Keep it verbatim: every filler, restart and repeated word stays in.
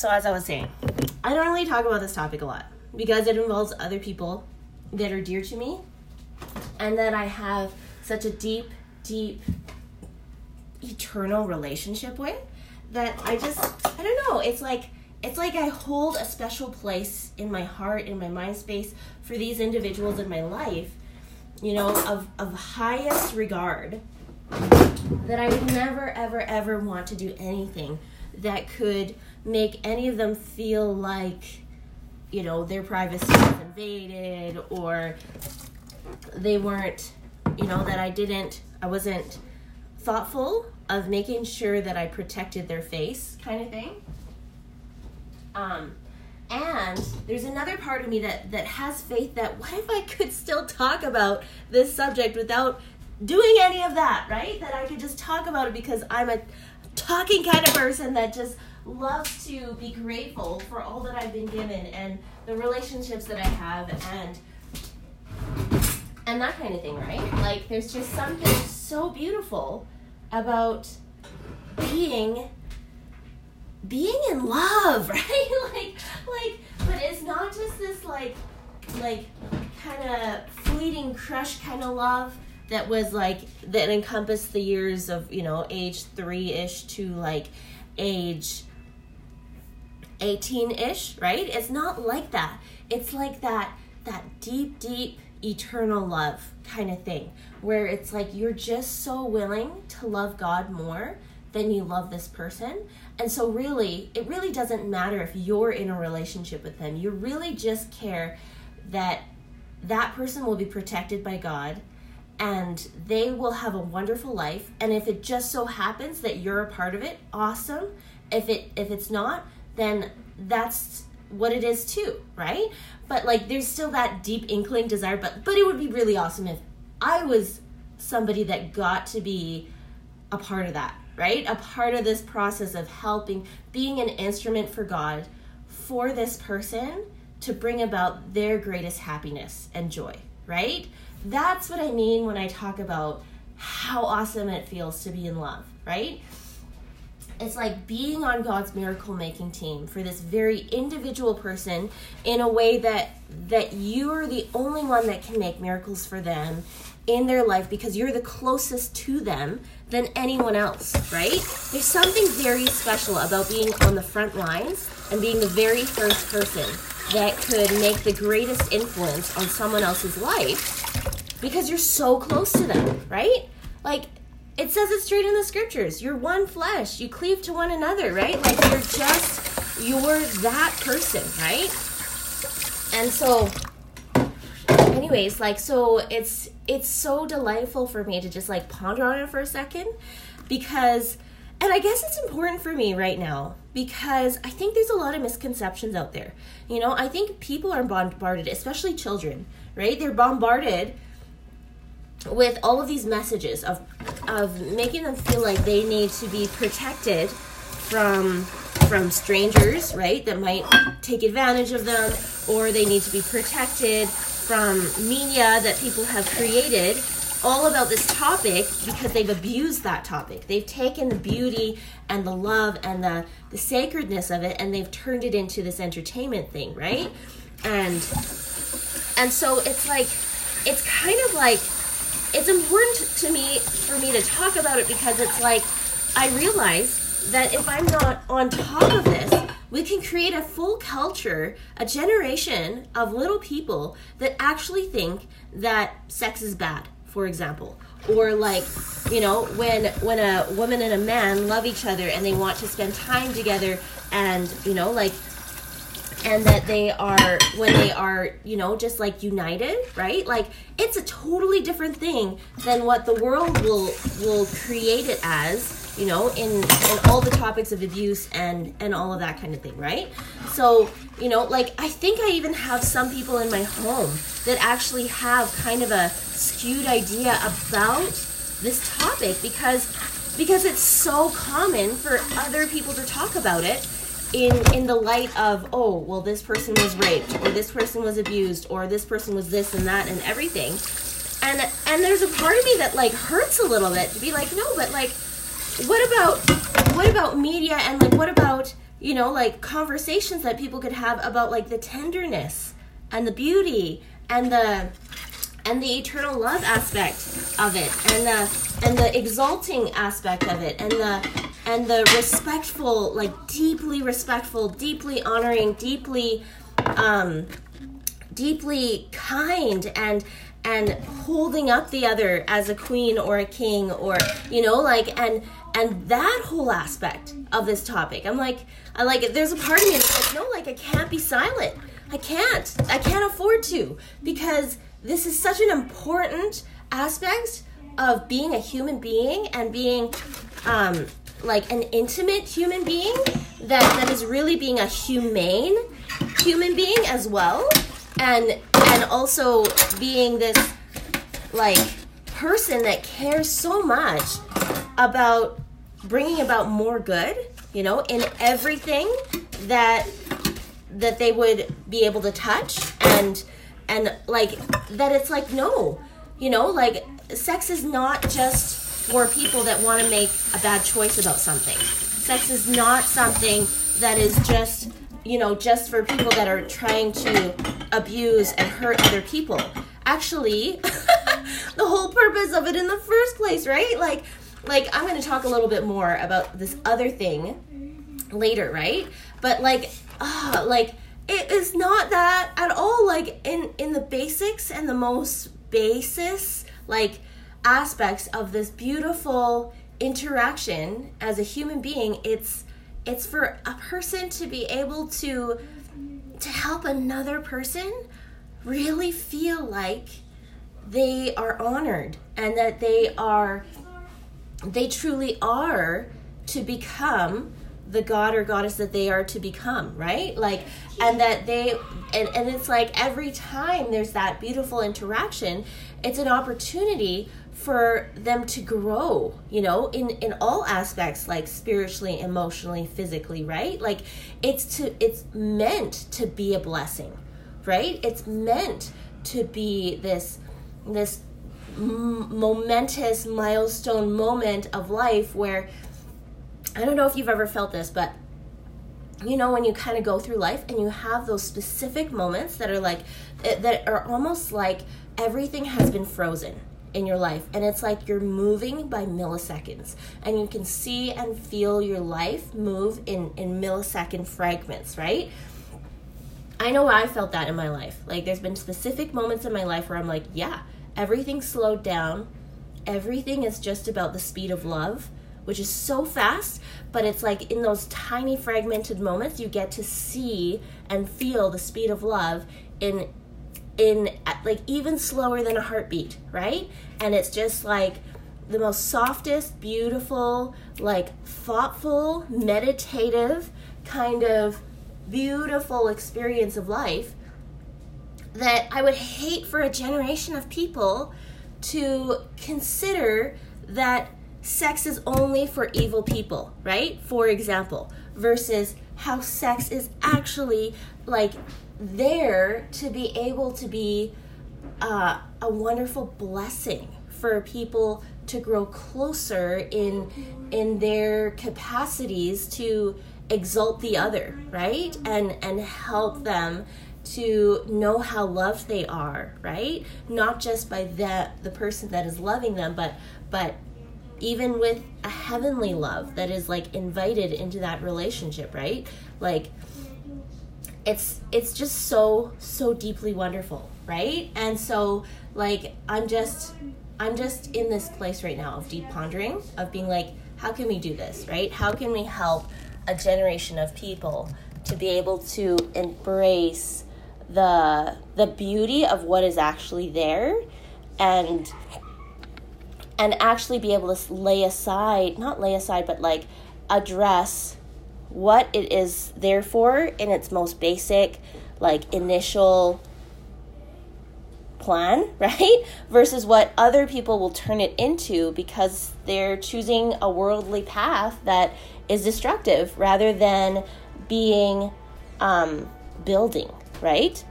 So as I was saying, I don't really talk about this topic a lot because it involves other people that are dear to me and that I have such a deep, deep, eternal relationship with that I just, I don't know, it's like, it's like I hold a special place in my heart, in my mind space for these individuals in my life, you know, of, of highest regard that I would never, ever, ever want to do anything that could make any of them feel like, you know, their privacy was invaded or they weren't, you know, that I didn't, I wasn't thoughtful of making sure that I protected their face kind of thing. Um, and there's another part of me that, that has faith that what if I could still talk about this subject without doing any of that, right? That I could just talk about it because I'm a talking kind of person that just loves to be grateful for all that I've been given and the relationships that I have and and that kind of thing, right? Like there's just something so beautiful about being being in love, right? like like but it's not just this like like kind of fleeting crush kind of love that was like that encompassed the years of, you know, age three-ish to like age eighteen-ish, right? It's not like that. It's like that that deep, deep eternal love kind of thing where it's like you're just so willing to love God more than you love this person. And so really, it really doesn't matter if you're in a relationship with them. You really just care that that person will be protected by God and they will have a wonderful life. And if it just so happens that you're a part of it, awesome. If it if it's not, then that's what it is too, right? But like there's still that deep inkling desire, but but it would be really awesome if I was somebody that got to be a part of that, right? A part of this process of helping, being an instrument for God for this person to bring about their greatest happiness and joy, right? That's what I mean when I talk about how awesome it feels to be in love, right? It's like being on God's miracle-making team for this very individual person in a way that that you're the only one that can make miracles for them in their life because you're the closest to them than anyone else, right? There's something very special about being on the front lines and being the very first person that could make the greatest influence on someone else's life because you're so close to them, right? Like, it says it straight in the scriptures. You're one flesh. You cleave to one another, right? Like, you're just, you're that person, right? And so, anyways, like, so it's, it's so delightful for me to just, like, ponder on it for a second because, and I guess it's important for me right now because I think there's a lot of misconceptions out there. You know, I think people are bombarded, especially children, right? They're bombarded with all of these messages of of making them feel like they need to be protected from from strangers, right, that might take advantage of them, or they need to be protected from media that people have created all about this topic because they've abused that topic. They've taken the beauty and the love and the, the sacredness of it and they've turned it into this entertainment thing, right? And and so it's like, it's kind of like, it's important to me, for me to talk about it because it's like, I realize that if I'm not on top of this, we can create a full culture, a generation of little people that actually think that sex is bad, for example. Or like, you know, when when a woman and a man love each other and they want to spend time together and, you know, like, and that they are, when they are, you know, just like united, right? Like, it's a totally different thing than what the world will will create it as, you know, in, in all the topics of abuse and, and all of that kind of thing, right? So, you know, like, I think I even have some people in my home that actually have kind of a skewed idea about this topic because because it's so common for other people to talk about it in in the light of, oh, well, this person was raped, or this person was abused, or this person was this and that and everything. And and there's a part of me that, like, hurts a little bit to be like, no, but, like, what about, what about media and, like, what about you know, like conversations that people could have about like the tenderness and the beauty and the and the eternal love aspect of it, and the and the exalting aspect of it, and the and the respectful, like deeply respectful, deeply honoring, deeply um deeply kind, and and holding up the other as a queen or a king, or you know, like and and that whole aspect of this topic. I'm like, I like it. There's a part of me that's like, no, like I can't be silent. I can't. I can't afford to, because this is such an important aspect of being a human being and being um, like an intimate human being that, that is really being a humane human being as well. And and also being this like person that cares so much about bringing about more good, you know, in everything that that they would be able to touch, and and like that it's like, no, you know, like sex is not just for people that want to make a bad choice about something. Sex is not something that is just, you know, just for people that are trying to abuse and hurt other people. Actually, the whole purpose of it in the first place, right? Like, like I'm going to talk a little bit more about this other thing later, right? But like, uh, like it is not that at all. Like in, in the basics and the most basis, like aspects of this beautiful interaction as a human being, it's, it's for a person to be able to to help another person really feel like they are honored, and that they are they truly are to become the god or goddess that they are to become, right? Like, and that they and, and it's like every time there's that beautiful interaction, it's an opportunity for them to grow, you know, in, in all aspects, like spiritually, emotionally, physically, right? Like it's to it's meant to be a blessing, right? It's meant to be this this m- momentous milestone moment of life where, I don't know if you've ever felt this, but you know, when you kind of go through life and you have those specific moments that are like, that are almost like everything has been frozen in your life, and it's like you're moving by milliseconds, and you can see and feel your life move in, in millisecond fragments, right? I know I felt that in my life. Like there's been specific moments in my life where I'm like, yeah, everything's slowed down. Everything is just about the speed of love, which is so fast, but it's like in those tiny fragmented moments, you get to see and feel the speed of love in in like even slower than a heartbeat, right? And it's just like the most softest, beautiful, like thoughtful, meditative kind of beautiful experience of life that I would hate for a generation of people to consider that sex is only for evil people, right? For example, versus how sex is actually like there to be able to be uh, a wonderful blessing for people to grow closer in in their capacities to exalt the other, right? And and help them to know how loved they are, right? Not just by the the person that is loving them, but but even with a heavenly love that is like invited into that relationship, right? Like it's it's just so so deeply wonderful, right? And so like I'm just I'm just in this place right now of deep pondering, of being like, how can we do this, right? How can we help a generation of people to be able to embrace the the beauty of what is actually there, and and actually be able to lay aside, not lay aside, but like address what it is there for in its most basic, like initial plan, right? Versus what other people will turn it into because they're choosing a worldly path that is destructive rather than being um, building, right?